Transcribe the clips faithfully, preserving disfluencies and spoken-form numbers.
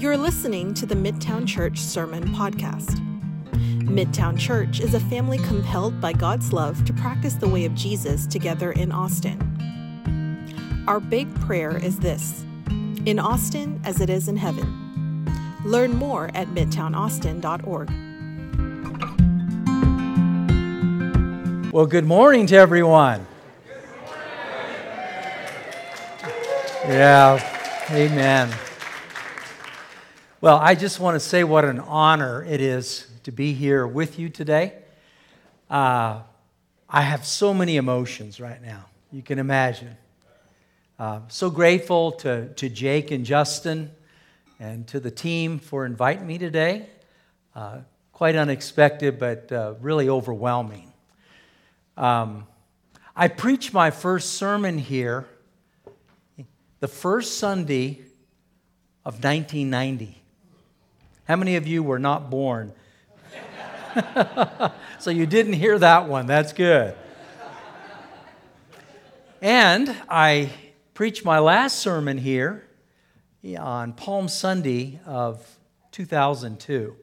You're listening to the Midtown Church Sermon Podcast. Midtown Church is a family compelled by God's love to practice the way of Jesus together in Austin. Our big prayer is this: in Austin as it is in heaven. Learn more at midtown austin dot org. Well, good morning to everyone. Yeah, amen. Well, I just want to say what an honor it is to be here with you today. Uh, I have so many emotions right now, you can imagine. Uh, so grateful to, to Jake and Justin and to the team for inviting me today. Uh, quite unexpected, but uh, really overwhelming. Um, I preached my first sermon here the first Sunday of nineteen ninety. How many of you were not born? So you didn't hear that one. That's good. And I preached my last sermon here on Palm Sunday of two thousand two.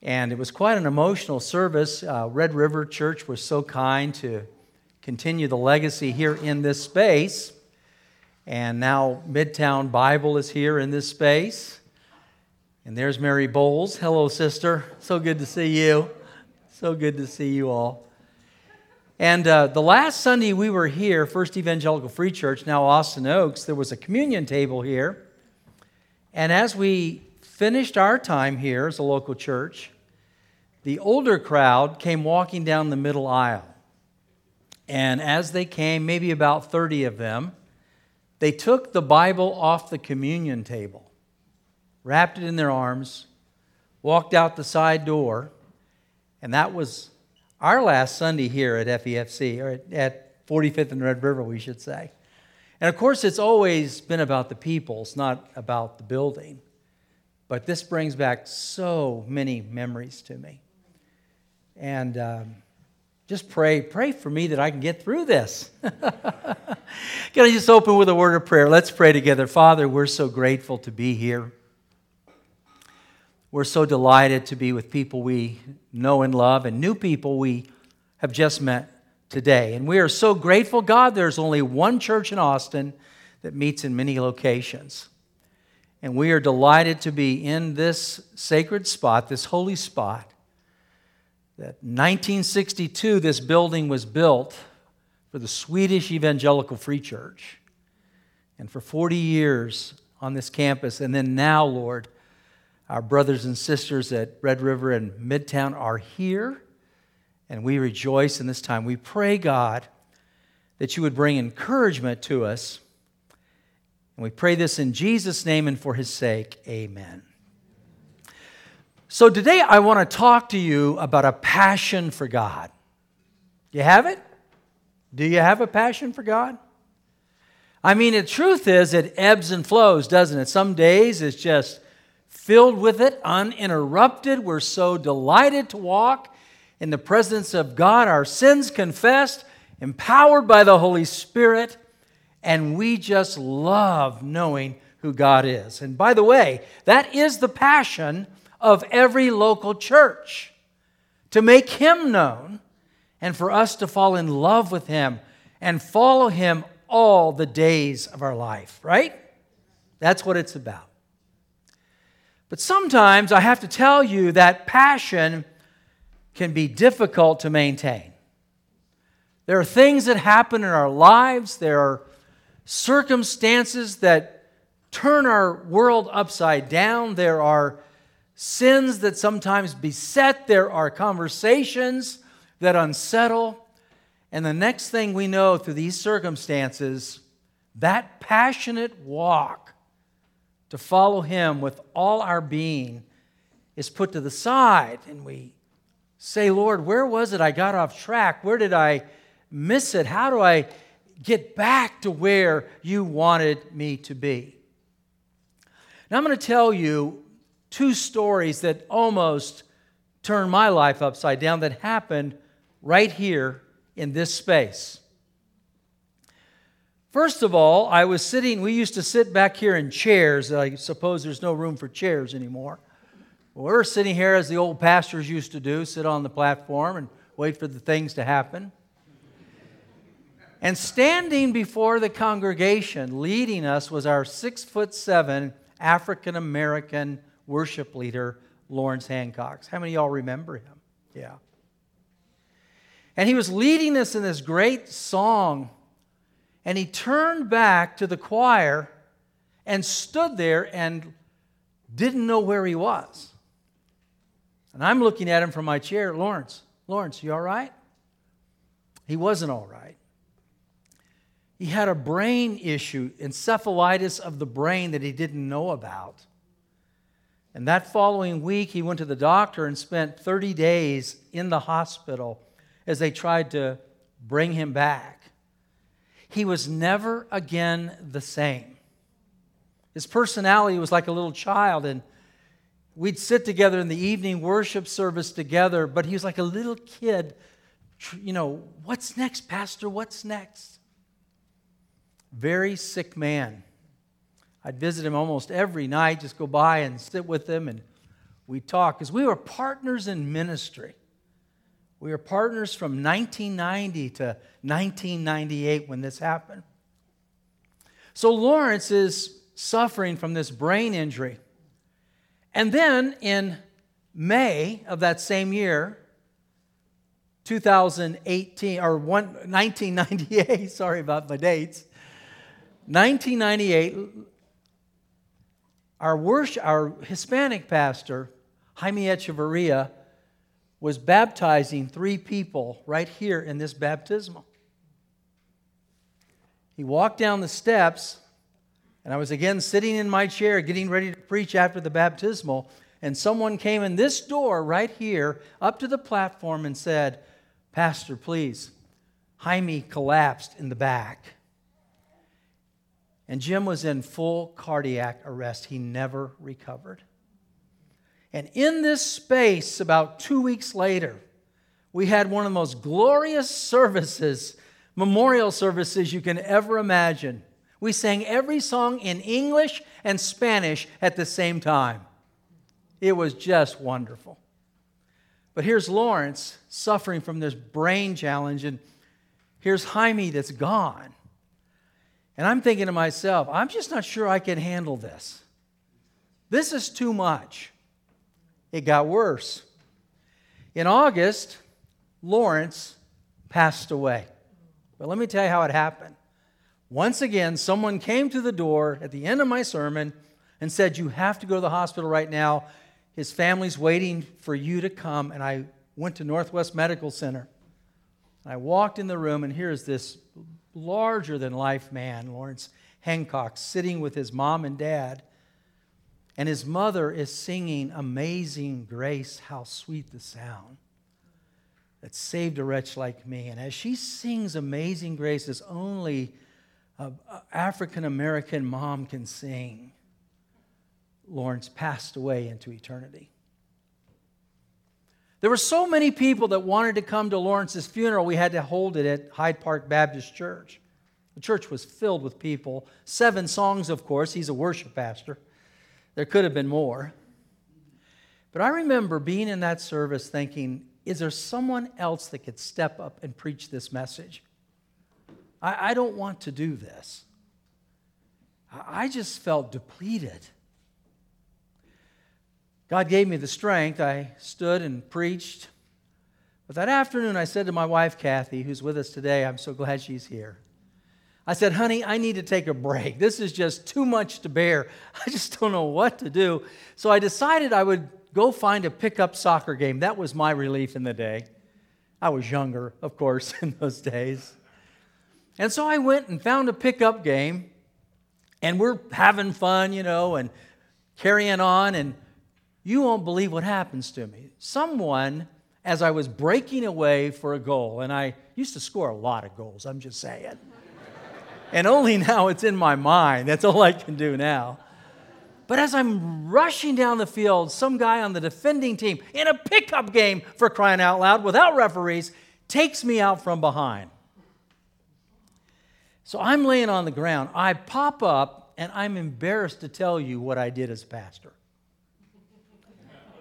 And it was quite an emotional service. Uh, Red River Church was so kind to continue the legacy here in this space. And now Midtown Bible is here in this space. And there's Mary Bowles. Hello, sister. So good to see you. So good to see you all. And uh, the last Sunday we were here, First Evangelical Free Church, now Austin Oaks, there was a communion table here. And as we finished our time here as a local church, the older crowd came walking down the middle aisle. And as they came, maybe about thirty of them, they took the Bible off the communion table, wrapped it in their arms, walked out the side door, and that was our last Sunday here at F E F C, or at forty-fifth and Red River, we should say. And of course, it's always been about the people, it's not about the building. But this brings back so many memories to me. And um, just pray, pray for me that I can get through this. Can I just open with a word of prayer? Let's pray together. Father, we're so grateful to be here. We're so delighted to be with people we know and love and new people we have just met today. And we are so grateful, God, there's only one church in Austin that meets in many locations. And we are delighted to be in this sacred spot, this holy spot, that nineteen sixty-two this building was built for the Swedish Evangelical Free Church. And for forty years on this campus, and then now, Lord, our brothers and sisters at Red River and Midtown are here, and we rejoice in this time. We pray, God, that you would bring encouragement to us. And we pray this in Jesus' name and for his sake. Amen. So today I want to talk to you about a passion for God. You have it? Do you have a passion for God? I mean, the truth is it ebbs and flows, doesn't it? Some days it's just filled with it, uninterrupted. We're so delighted to walk in the presence of God, our sins confessed, empowered by the Holy Spirit, and we just love knowing who God is. And by the way, that is the passion of every local church, to make Him known and for us to fall in love with Him and follow Him all the days of our life, right? That's what it's about. But sometimes I have to tell you that passion can be difficult to maintain. There are things that happen in our lives. There are circumstances that turn our world upside down. There are sins that sometimes beset. There are conversations that unsettle. And the next thing we know through these circumstances, that passionate walk to follow Him with all our being is put to the side. And we say, Lord, where was it I got off track? Where did I miss it? How do I get back to where you wanted me to be? Now I'm going to tell you two stories that almost turned my life upside down that happened right here in this space. First of all, I was sitting, we used to sit back here in chairs. I suppose there's no room for chairs anymore. Well, we're sitting here as the old pastors used to do, sit on the platform and wait for the things to happen. And standing before the congregation, leading us, was our six foot seven African-American worship leader, Lawrence Hancock. How many of y'all remember him? Yeah. And he was leading us in this great song. And he turned back to the choir and stood there and didn't know where he was. And I'm looking at him from my chair. Lawrence, Lawrence, you all right? He wasn't all right. He had a brain issue, encephalitis of the brain that he didn't know about. And that following week, he went to the doctor and spent thirty days in the hospital as they tried to bring him back. He was never again the same. His personality was like a little child, and we'd sit together in the evening worship service together, but he was like a little kid, you know, what's next, Pastor? What's next? Very sick man. I'd visit him almost every night, just go by and sit with him, and we'd talk, because we were partners in ministry. We were partners from nineteen ninety to nineteen ninety-eight when this happened. So Lawrence is suffering from this brain injury. And then in May of that same year, twenty eighteen, or one, nineteen ninety-eight, sorry about my dates, nineteen ninety-eight, our, worship, our Hispanic pastor, Jaime Echeverria, was baptizing three people right here in this baptismal. He walked down the steps, and I was again sitting in my chair getting ready to preach after the baptismal, and someone came in this door right here up to the platform and said, Pastor, please, Jaime collapsed in the back. And Jim was in full cardiac arrest. He never recovered. And in this space, about two weeks later, we had one of the most glorious services, memorial services you can ever imagine. We sang every song in English and Spanish at the same time. It was just wonderful. But here's Lawrence suffering from this brain challenge, and here's Jaime that's gone. And I'm thinking to myself, I'm just not sure I can handle this. This is too much. It got worse. In August, Lawrence passed away. But let me tell you how it happened. Once again, someone came to the door at the end of my sermon and said, you have to go to the hospital right now. His family's waiting for you to come. And I went to Northwest Medical Center. I walked in the room, and here is this larger-than-life man, Lawrence Hancock, sitting with his mom and dad. And his mother is singing, Amazing Grace, how sweet the sound that saved a wretch like me. And as she sings Amazing Grace, as only an African-American mom can sing, Lawrence passed away into eternity. There were so many people that wanted to come to Lawrence's funeral, we had to hold it at Hyde Park Baptist Church. The church was filled with people. Seven songs, of course. He's a worship pastor. There could have been more. But I remember being in that service thinking, is there someone else that could step up and preach this message? I, I don't want to do this. I, I just felt depleted. God gave me the strength. I stood and preached. But that afternoon, I said to my wife, Kathy, who's with us today, I'm so glad she's here. I said, honey, I need to take a break. This is just too much to bear. I just don't know what to do. So I decided I would go find a pickup soccer game. That was my relief in the day. I was younger, of course, in those days. And so I went and found a pickup game, and we're having fun, you know, and carrying on, and you won't believe what happens to me. Someone, as I was breaking away for a goal, and I used to score a lot of goals, I'm just saying. And only now it's in my mind. That's all I can do now. But as I'm rushing down the field, some guy on the defending team in a pickup game, for crying out loud, without referees, takes me out from behind. So I'm laying on the ground. I pop up, and I'm embarrassed to tell you what I did as pastor.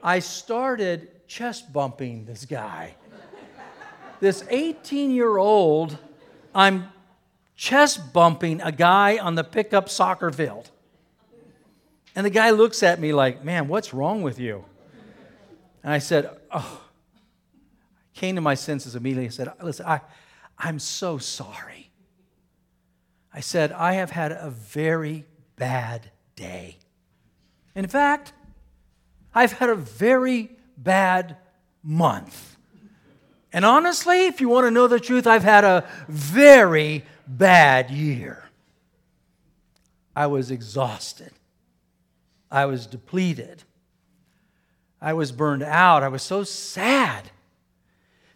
I started chest bumping this guy. This eighteen-year-old, I'm chest bumping a guy on the pickup soccer field. And the guy looks at me like, man, what's wrong with you? And I said, oh, I came to my senses immediately. I said, listen, I, I'm so sorry. I said, I have had a very bad day. In fact, I've had a very bad month. And honestly, if you want to know the truth, I've had a very bad year. I was exhausted. I was depleted. I was burned out. I was so sad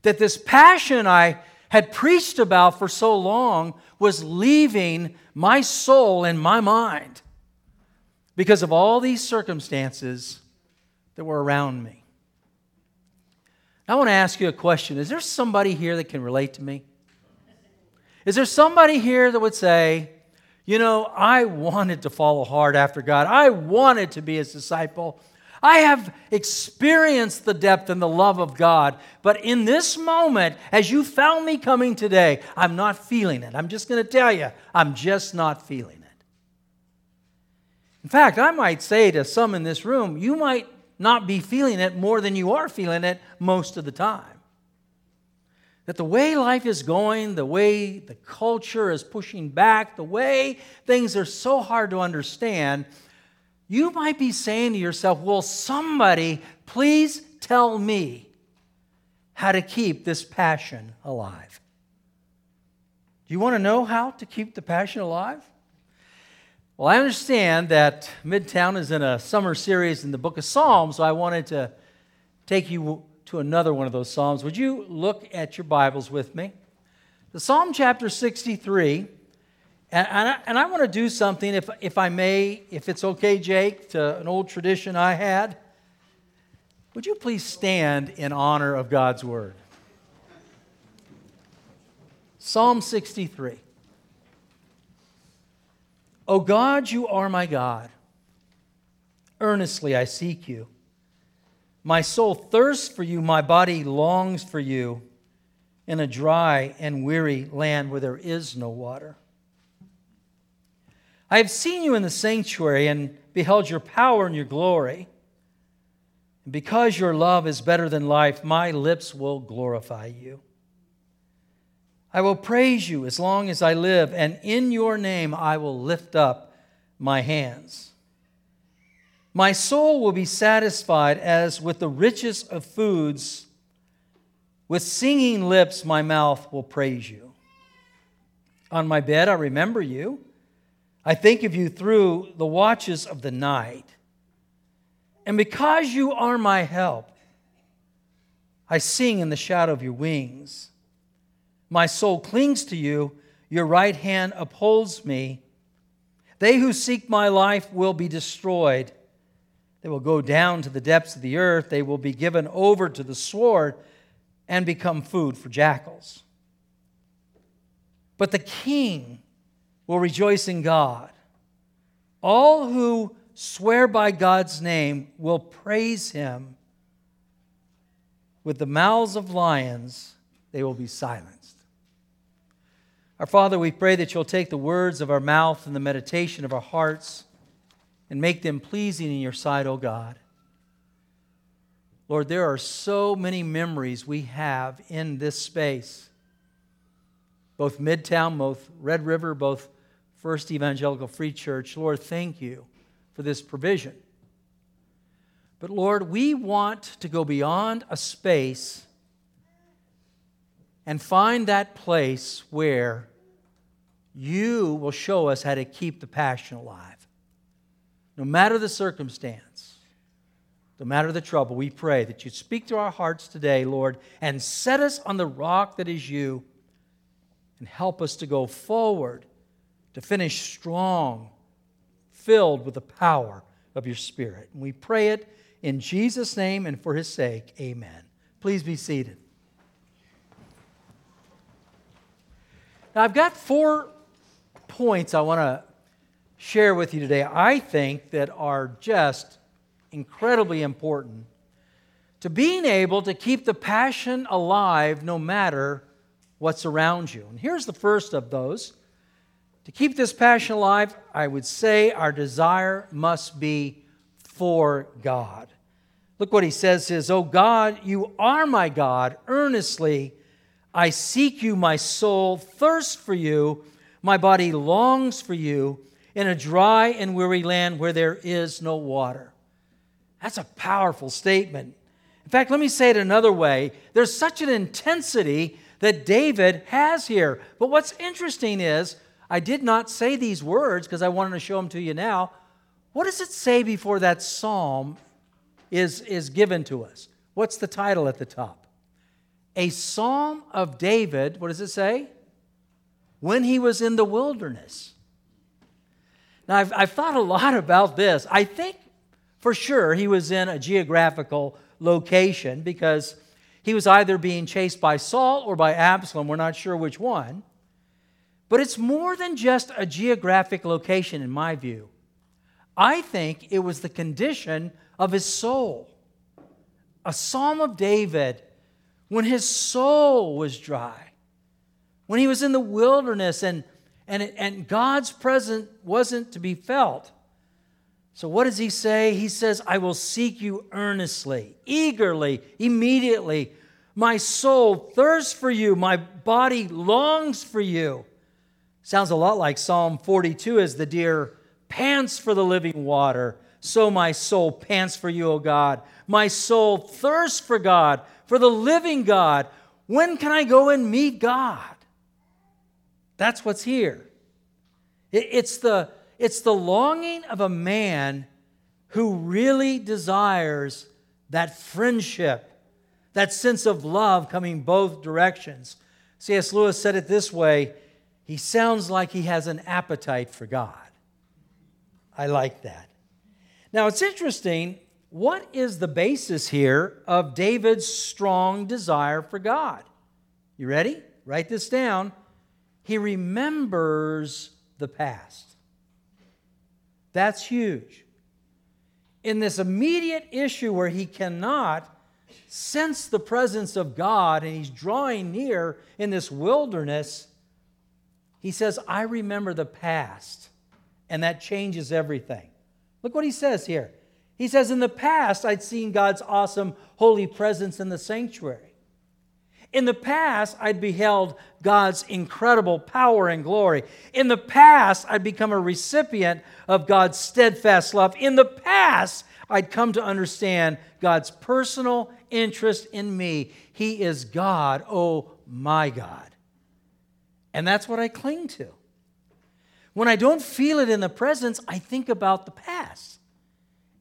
that this passion I had preached about for so long was leaving my soul and my mind because of all these circumstances that were around me. I want to ask you a question. Is there somebody here that can relate to me? Is there somebody here that would say, you know, I wanted to follow hard after God. I wanted to be His disciple. I have experienced the depth and the love of God. But in this moment, as you found me coming today, I'm not feeling it. I'm just going to tell you, I'm just not feeling it. In fact, I might say to some in this room, you might not be feeling it more than you are feeling it most of the time. That the way life is going, the way the culture is pushing back, the way things are so hard to understand, you might be saying to yourself, will somebody please tell me how to keep this passion alive? Do you want to know how to keep the passion alive? Well, I understand that Midtown is in a summer series in the book of Psalms, so I wanted to take you to another one of those Psalms. Would you look at your Bibles with me? The Psalm chapter sixty-three, and, and, I, and I want to do something, if, if I may, if it's okay, Jake, to an old tradition I had. Would you please stand in honor of God's Word? Psalm sixty-three. O God, you are my God. Earnestly I seek you. My soul thirsts for you, my body longs for you in a dry and weary land where there is no water. I have seen you in the sanctuary and beheld your power and your glory. And because your love is better than life, my lips will glorify you. I will praise you as long as I live, and in your name I will lift up my hands. My soul will be satisfied as with the richest of foods. With singing lips, my mouth will praise you. On my bed, I remember you. I think of you through the watches of the night. And because you are my help, I sing in the shadow of your wings. My soul clings to you. Your right hand upholds me. They who seek my life will be destroyed. They will go down to the depths of the earth. They will be given over to the sword and become food for jackals. But the king will rejoice in God. All who swear by God's name will praise him. With the mouths of lions, they will be silenced. Our Father, we pray that you'll take the words of our mouth and the meditation of our hearts and make them pleasing in your sight, O God. Lord, there are so many memories we have in this space. Both Midtown, both Red River, both First Evangelical Free Church. Lord, thank you for this provision. But Lord, we want to go beyond a space and find that place where you will show us how to keep the passion alive. No matter the circumstance, no matter the trouble, we pray that you speak to our hearts today, Lord, and set us on the rock that is you and help us to go forward, to finish strong, filled with the power of your Spirit. And we pray it in Jesus' name and for his sake, amen. Please be seated. Now, I've got four points I want to share with you today, I think, that are just incredibly important to being able to keep the passion alive no matter what's around you. And here's the first of those. To keep this passion alive, I would say our desire must be for God. Look what he says is, "O God, you are my God. Earnestly I seek you. My soul thirsts for you. My body longs for you in a dry and weary land where there is no water." That's a powerful statement. In fact, let me say it another way. There's such an intensity that David has here. But what's interesting is, I did not say these words because I wanted to show them to you now. What does it say before that psalm is, is given to us? What's the title at the top? A Psalm of David, what does it say? When he was in the wilderness. Now, I've, I've thought a lot about this. I think for sure he was in a geographical location because he was either being chased by Saul or by Absalom. We're not sure which one. But it's more than just a geographic location, in my view. I think it was the condition of his soul. A Psalm of David, when his soul was dry, when he was in the wilderness and, and, and God's presence wasn't to be felt. So what does he say? He says, "I will seek you earnestly, eagerly, immediately. My soul thirsts for you. My body longs for you." Sounds a lot like Psalm forty-two, as the deer pants for the living water. So my soul pants for you, O God. My soul thirsts for God, for the living God. When can I go and meet God? That's what's here. It's the, it's the longing of a man who really desires that friendship, that sense of love coming both directions. C S. Lewis said it this way. He sounds like he has an appetite for God. I like that. Now, it's interesting. What is the basis here of David's strong desire for God? You ready? Write this down. He remembers the past. That's huge. In this immediate issue where he cannot sense the presence of God and he's drawing near in this wilderness, he says, "I remember the past," and that changes everything. Look what he says here. He says, "In the past, I'd seen God's awesome holy presence in the sanctuary. In the past, I'd beheld God's incredible power and glory. In the past, I'd become a recipient of God's steadfast love. In the past, I'd come to understand God's personal interest in me. He is God, oh my God. And that's what I cling to. When I don't feel it in the presence, I think about the past.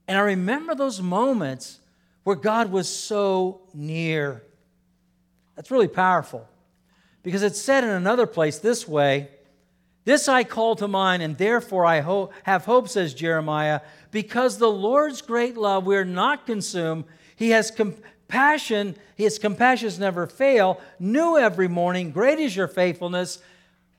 And I remember those moments where God was so near." That's really powerful, because it's said in another place this way, "This I call to mind, and therefore I ho- have hope," says Jeremiah, "because the Lord's great love, we are not consumed. He has compassion. Passion, his compassions never fail. New every morning, great is your faithfulness."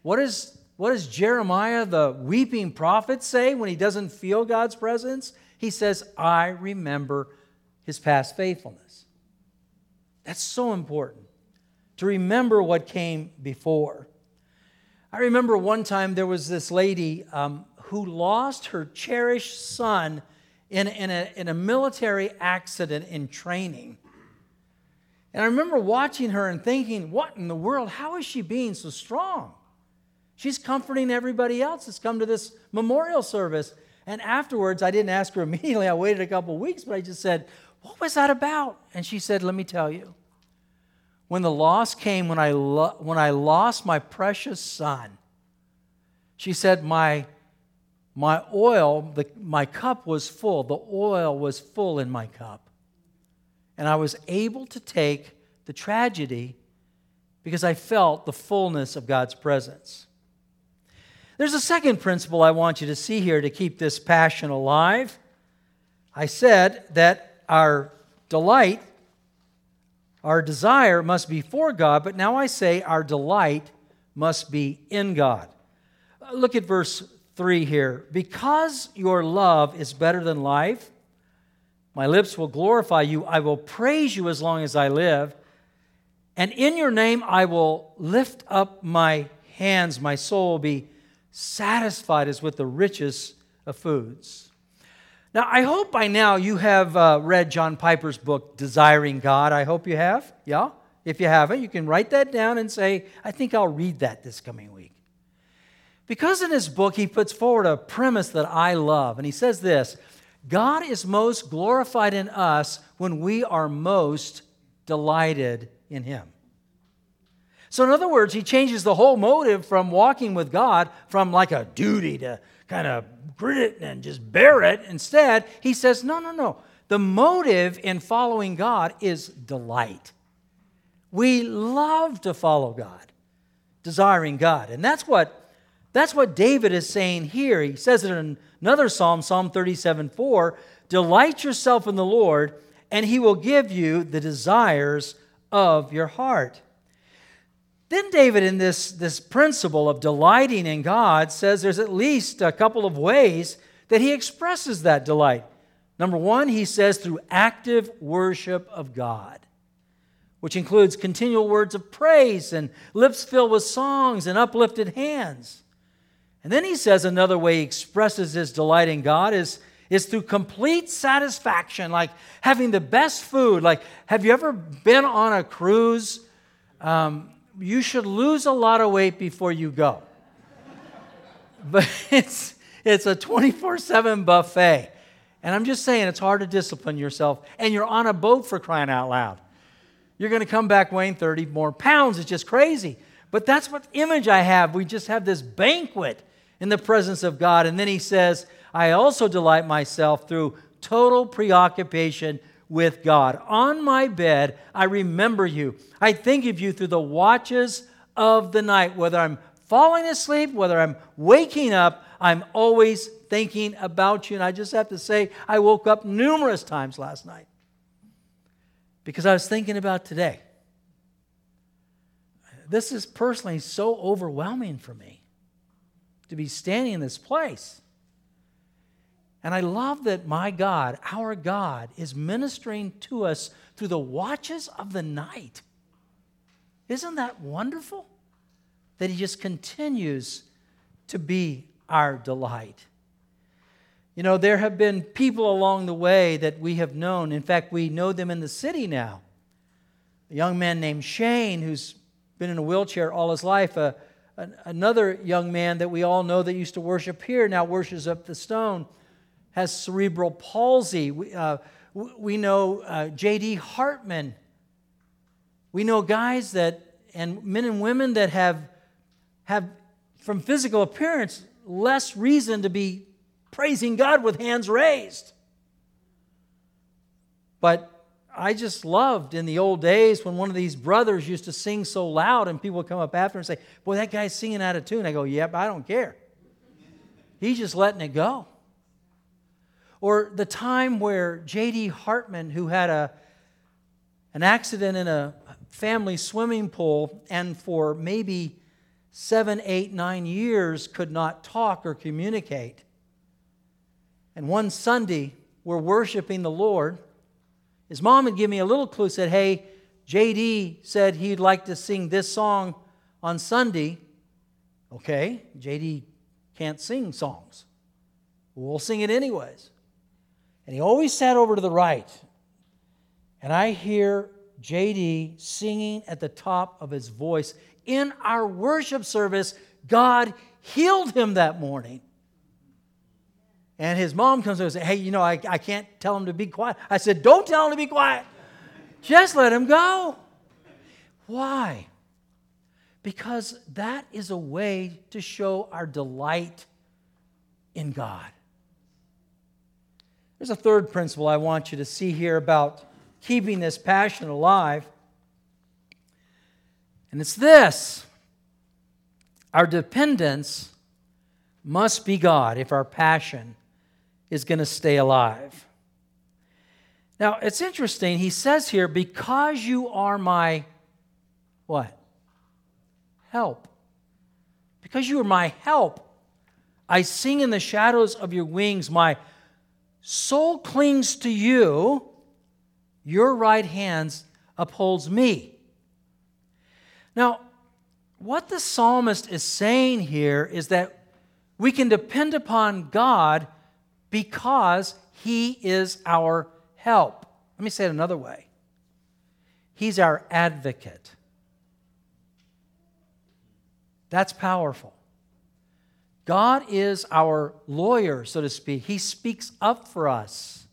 What is, what does Jeremiah, the weeping prophet, say when he doesn't feel God's presence? He says, "I remember his past faithfulness." That's so important, to remember what came before. I remember one time there was this lady um, who lost her cherished son in, in, a, in a military accident in training. And I remember watching her and thinking, what in the world? How is she being so strong? She's comforting everybody else that's come to this memorial service. And afterwards, I didn't ask her immediately. I waited a couple of weeks, but I just said, "What was that about?" And she said, "Let me tell you. When the loss came, when I, lo- when I lost my precious son," she said, my, my oil, the, my cup was full. The oil was full in my cup. And I was able to take the tragedy because I felt the fullness of God's presence." There's a second principle I want you to see here to keep this passion alive. I said that our delight, our desire must be for God, but now I say our delight must be in God. Look at verse three here. Because your love is better than life, my lips will glorify you. I will praise you as long as I live. And in your name I will lift up my hands. My soul will be satisfied as with the richest of foods. Now, I hope by now you have uh, read John Piper's book, Desiring God. I hope you have. Yeah? If you haven't, you can write that down and say, I think I'll read that this coming week. Because in his book, he puts forward a premise that I love. And he says this, God is most glorified in us when we are most delighted in Him. So in other words, he changes the whole motive from walking with God from like a duty to kind of grit it and just bear it. Instead, he says, no, no, no. The motive in following God is delight. We love to follow God, desiring God. And that's what, that's what David is saying here. He says it in another psalm, Psalm thirty-seven four, delight yourself in the Lord, and He will give you the desires of your heart. Then David, in this, this principle of delighting in God, says there's at least a couple of ways that he expresses that delight. Number one, he says through active worship of God, which includes continual words of praise and lips filled with songs and uplifted hands. And then he says another way he expresses his delight in God is, is through complete satisfaction, like having the best food. Like, have you ever been on a cruise? Um, you should lose a lot of weight before you go. But it's, it's a twenty-four seven buffet. And I'm just saying, it's hard to discipline yourself. And you're on a boat, for crying out loud. You're going to come back weighing thirty more pounds. It's just crazy. But that's what image I have. We just have this banquet in the presence of God. And then he says, I also delight myself through total preoccupation with God. On my bed, I remember you. I think of you through the watches of the night. Whether I'm falling asleep, whether I'm waking up, I'm always thinking about you. And I just have to say, I woke up numerous times last night, because I was thinking about today. This is personally so overwhelming for me to be standing in this place. And I love that my God, our God, is ministering to us through the watches of the night. Isn't that wonderful? That He just continues to be our delight. You know, there have been people along the way that we have known. In fact, we know them in the city now. A young man named Shane, who's been in a wheelchair all his life. Uh, an, another young man that we all know that used to worship here, now worships up the stone, has cerebral palsy. We, uh, we know uh, J D Hartman. We know guys that, and men and women that have, have, from physical appearance, less reason to be praising God with hands raised. But I just loved in the old days when one of these brothers used to sing so loud and people would come up after and say, boy, that guy's singing out of tune. I go, yep, yeah, I don't care. He's just letting it go. Or the time where J D Hartman, who had a, an accident in a family swimming pool and for maybe seven, eight, nine years could not talk or communicate. And one Sunday, we're worshiping the Lord. His mom had given me a little clue, said, hey, J D said he'd like to sing this song on Sunday. Okay, J D can't sing songs. We'll sing it anyways. And he always sat over to the right. And I hear J D singing at the top of his voice. In our worship service, God healed him that morning. And his mom comes over and says, hey, you know, I, I can't tell him to be quiet. I said, don't tell him to be quiet. Just let him go. Why? Because that is a way to show our delight in God. There's a third principle I want you to see here about keeping this passion alive. And it's this. Our dependence must be God if our passion is going to stay alive. Now, it's interesting. He says here, because you are my, what? Help. Because you are my help, I sing in the shadows of your wings. My soul clings to you. Your right hand upholds me. Now, what the psalmist is saying here is that we can depend upon God because He is our help. Let me say it another way. He's our advocate. That's powerful. God is our lawyer, so to speak. He speaks up for us.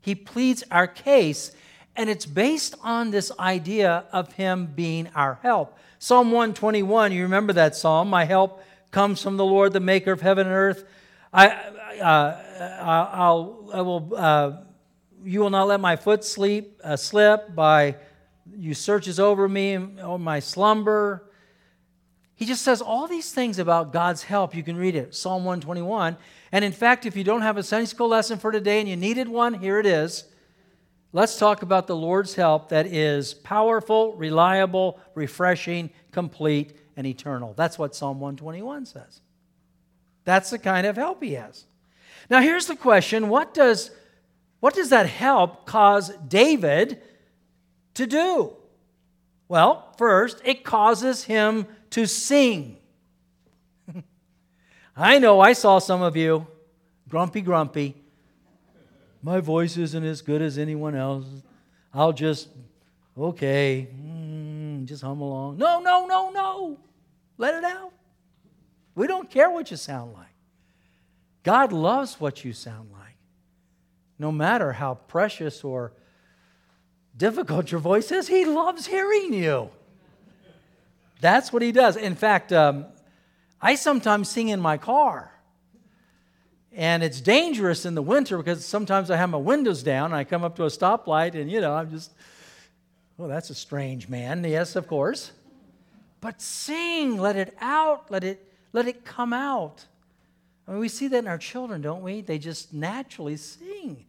He pleads our case, and it's based on this idea of Him being our help. Psalm one twenty-one, you remember that psalm, my help comes from the Lord, the maker of heaven and earth. I, uh, I'll, I will, uh, you will not let my foot sleep, uh, slip by, you searches over me, oh, my slumber. He just says all these things about God's help. You can read it, Psalm one twenty-one. And in fact, if you don't have a Sunday school lesson for today and you needed one, here it is. Let's talk about the Lord's help that is powerful, reliable, refreshing, complete, and eternal. That's what Psalm one twenty-one says. That's the kind of help He has. Now here's the question, what does, what does that help cause David to do? Well, first, it causes him to sing. I know I saw some of you, grumpy, grumpy. My voice isn't as good as anyone else. I'll just, okay, mm, just hum along. No, no, no, no. Let it out. We don't care what you sound like. God loves what you sound like, no matter how precious or difficult your voice is. He loves hearing you. That's what He does. In fact, um, I sometimes sing in my car. And it's dangerous in the winter because sometimes I have my windows down and I come up to a stoplight and, you know, I'm just, well, that's a strange man. Yes, of course. But sing, let it out, let it let it come out. I mean, we see that in our children, don't we? They just naturally sing.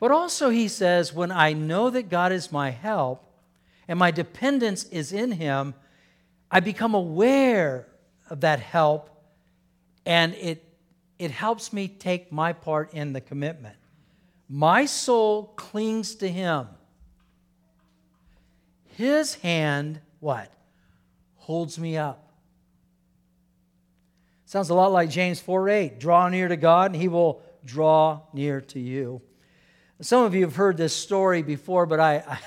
But also he says, when I know that God is my help and my dependence is in Him, I become aware of that help, and it It helps me take my part in the commitment. My soul clings to Him. His hand, what? Holds me up. Sounds a lot like James four eight. Draw near to God and He will draw near to you. Some of you have heard this story before, but I I,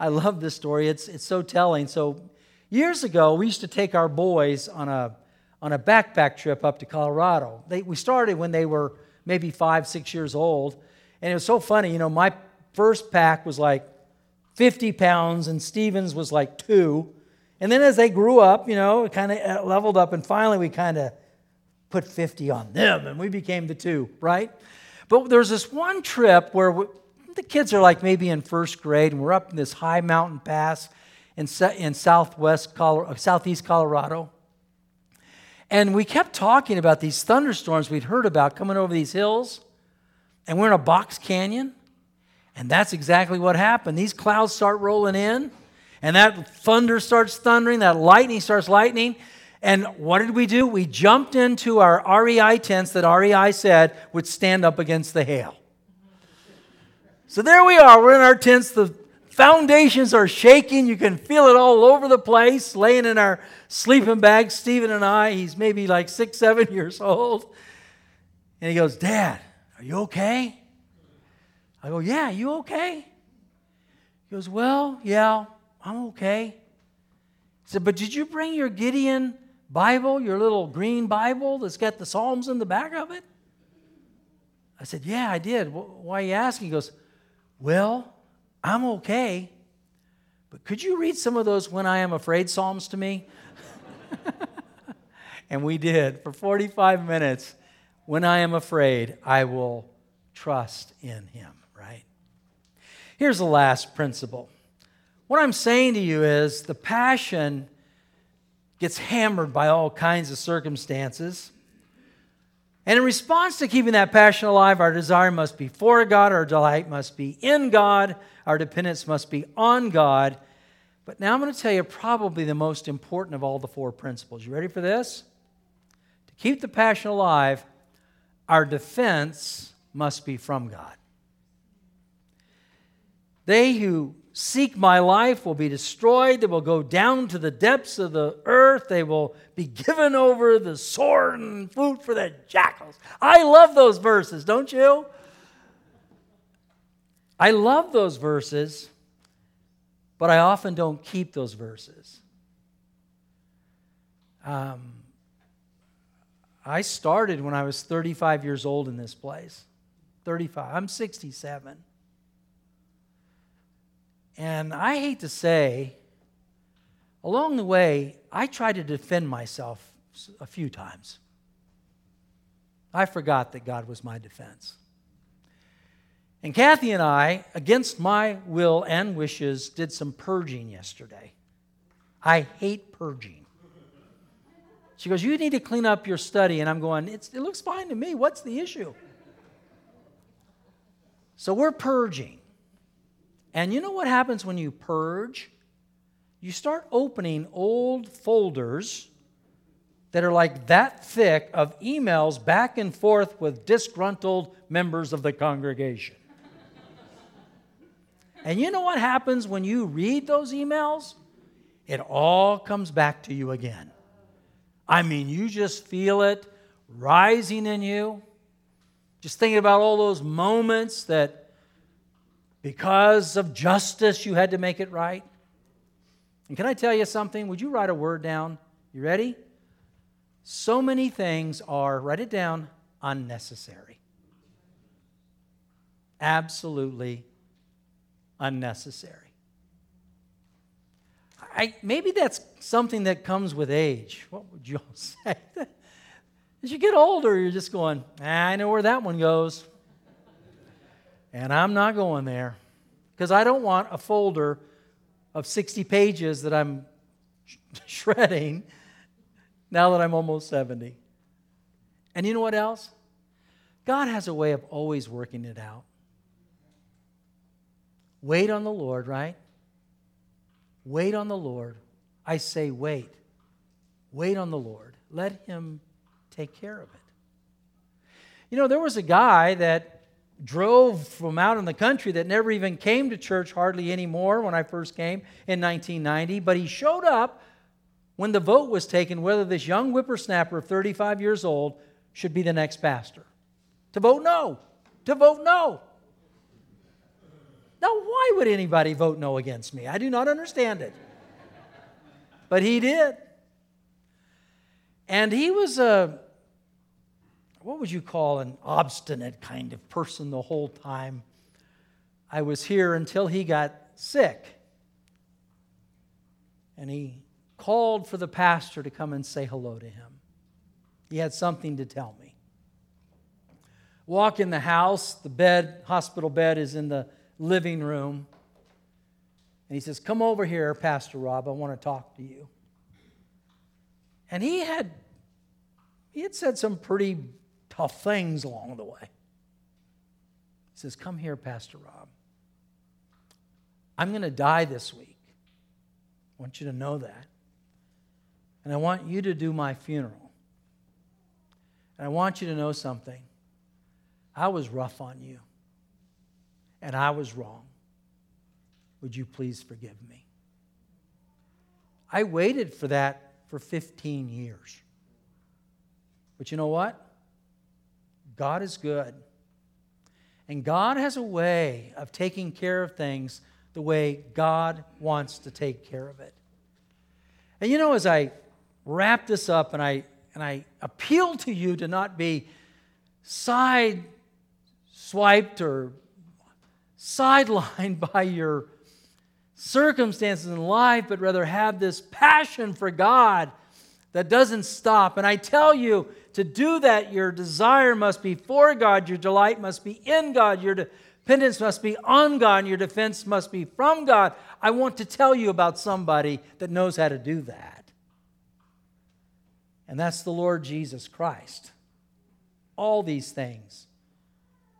I love this story. It's, it's so telling. So years ago, we used to take our boys on a on a backpack trip up to Colorado. They, we started when they were maybe five, six years old. And it was so funny, you know, my first pack was like fifty pounds and Stephen's was like two. And then as they grew up, you know, it kind of leveled up. And finally we kind of put fifty on them and we became the two, right? But there's this one trip where we, the kids are like maybe in first grade and we're up in this high mountain pass in, in southwest Colorado, southeast Colorado. And we kept talking about these thunderstorms we'd heard about coming over these hills. And we're in a box canyon. And that's exactly what happened. These clouds start rolling in. And that thunder starts thundering. That lightning starts lightning. And what did we do? We jumped into our R E I tents that R E I said would stand up against the hail. So there we are. We're in our tents. The foundations are shaking. You can feel it all over the place. Laying in our sleeping bag, Stephen and I, he's maybe like six, seven years old. And he goes, Dad, are you okay? I go, yeah, you okay? He goes, well, yeah, I'm okay. He said, but did you bring your Gideon Bible, your little green Bible that's got the Psalms in the back of it? I said, yeah, I did. Why are you asking? He goes, well, I'm okay, but could you read some of those When I Am Afraid Psalms to me? And we did for forty-five minutes. When I am afraid, I will trust in Him, right? Here's the last principle. What I'm saying to you is the passion gets hammered by all kinds of circumstances. And in response to keeping that passion alive, our desire must be for God, our delight must be in God, our dependence must be on God. But now I'm going to tell you probably the most important of all the four principles. You ready for this? To keep the passion alive, our defense must be from God. They who seek my life will be destroyed. They will go down to the depths of the earth. They will be given over the sword and food for the jackals. I love those verses, don't you? I love those verses, but I often don't keep those verses. Um, I started when I was thirty-five years old in this place. thirty-five. I'm sixty-seven. And I hate to say, along the way, I tried to defend myself a few times. I forgot that God was my defense. And Kathy and I, against my will and wishes, did some purging yesterday. I hate purging. She goes, you need to clean up your study. And I'm going, it's, it looks fine to me. What's the issue? So we're purging. And you know what happens when you purge? You start opening old folders that are like that thick of emails back and forth with disgruntled members of the congregation. And you know what happens when you read those emails? It all comes back to you again. I mean, you just feel it rising in you. Just thinking about all those moments that because of justice, you had to make it right. And can I tell you something? Would you write a word down? You ready? So many things are, write it down, unnecessary. Absolutely unnecessary. I, maybe that's something that comes with age. What would you all say? As you get older, you're just going, ah, I know where that one goes. And I'm not going there because I don't want a folder of sixty pages that I'm shredding now that I'm almost seventy. And you know what else? God has a way of always working it out. Wait on the Lord, right? Wait on the Lord. I say wait. Wait on the Lord. Let Him take care of it. You know, there was a guy that drove from out in the country that never even came to church hardly anymore when I first came in nineteen ninety. But he showed up when the vote was taken whether this young whippersnapper of thirty-five years old should be the next pastor. To vote no. To vote no. Now, why would anybody vote no against me? I do not understand it. But he did. And he was a... what would you call an obstinate kind of person the whole time I was here until he got sick. And he called for the pastor to come and say hello to him. He had something to tell me. Walk in the house, the bed, hospital bed is in the living room. And he says, come over here, Pastor Rob, I want to talk to you. And he had, he had said some pretty tough things along the way. He says, come here, Pastor Rob. I'm going to die this week. I want you to know that. And I want you to do my funeral. And I want you to know something. I was rough on you. And I was wrong. Would you please forgive me? I waited for that for fifteen years. But you know what? God is good. And God has a way of taking care of things the way God wants to take care of it. And you know, as I wrap this up and I and I appeal to you to not be side swiped or sidelined by your circumstances in life, but rather have this passion for God that doesn't stop. And I tell you, to do that, your desire must be for God, your delight must be in God, your dependence must be on God, and your defense must be from God. I want to tell you about somebody that knows how to do that. And that's the Lord Jesus Christ. All these things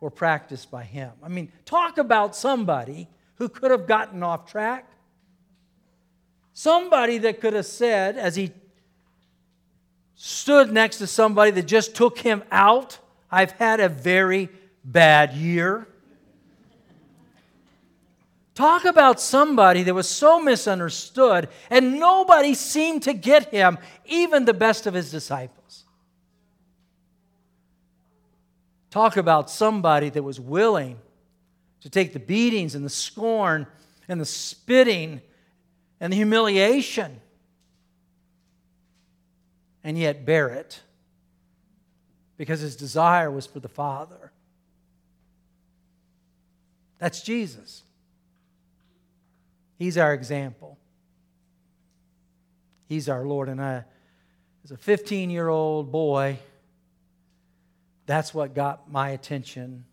were practiced by Him. I mean, talk about somebody who could have gotten off track. Somebody that could have said, as He stood next to somebody that just took him out. I've had a very bad year. Talk about somebody that was so misunderstood, and nobody seemed to get him, even the best of his disciples. Talk about somebody that was willing to take the beatings and the scorn and the spitting and the humiliation, and yet bear it, because his desire was for the Father. That's Jesus. He's our example. He's our Lord. And I, as a fifteen-year-old boy, that's what got my attention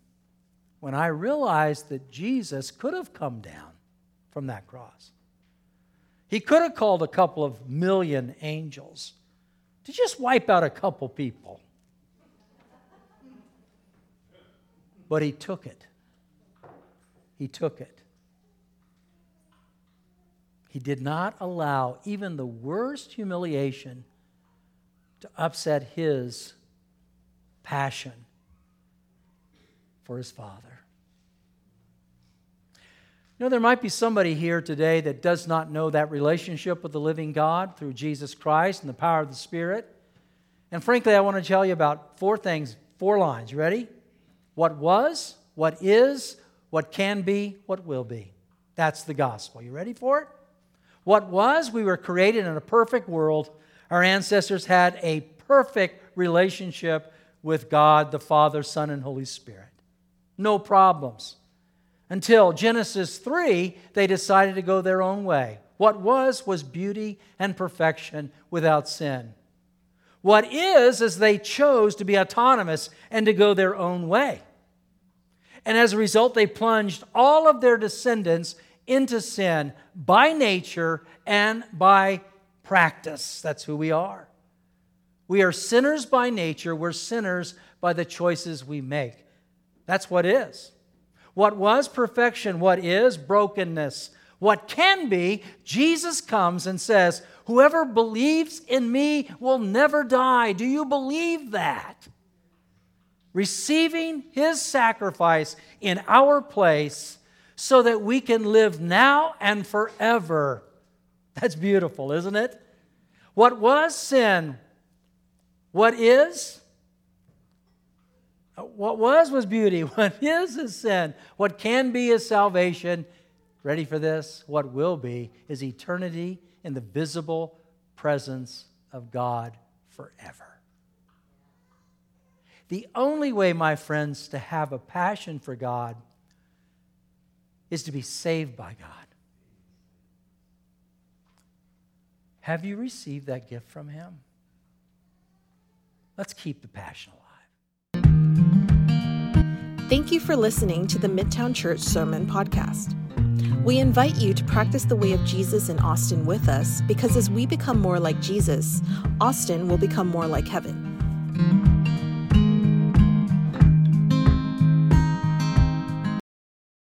when I realized that Jesus could have come down from that cross. He could have called a couple of million angels to just wipe out a couple people. But he took it. He took it. He did not allow even the worst humiliation to upset his passion for his Father. You know, there might be somebody here today that does not know that relationship with the living God through Jesus Christ and the power of the Spirit. And frankly, I want to tell you about four things, four lines. You ready? What was, what is, what can be, what will be. That's the gospel. You ready for it? What was, we were created in a perfect world. Our ancestors had a perfect relationship with God, the Father, Son, and Holy Spirit. No problems. Until Genesis three, they decided to go their own way. What was, was beauty and perfection without sin. What is, is they chose to be autonomous and to go their own way. And as a result, they plunged all of their descendants into sin by nature and by practice. That's who we are. We are sinners by nature. We're sinners by the choices we make. That's what is. What was, perfection. What is, brokenness. What can be, Jesus comes and says, whoever believes in me will never die. Do you believe that? Receiving his sacrifice in our place so that we can live now and forever. That's beautiful, isn't it? What was sin? What is? What was was beauty. What is is sin. What can be is salvation. Ready for this? What will be is eternity in the visible presence of God forever. The only way, my friends, to have a passion for God is to be saved by God. Have you received that gift from Him? Let's keep the passion alive. Thank you for listening to the Midtown Church Sermon Podcast. We invite you to practice the way of Jesus in Austin with us, because as we become more like Jesus, Austin will become more like heaven.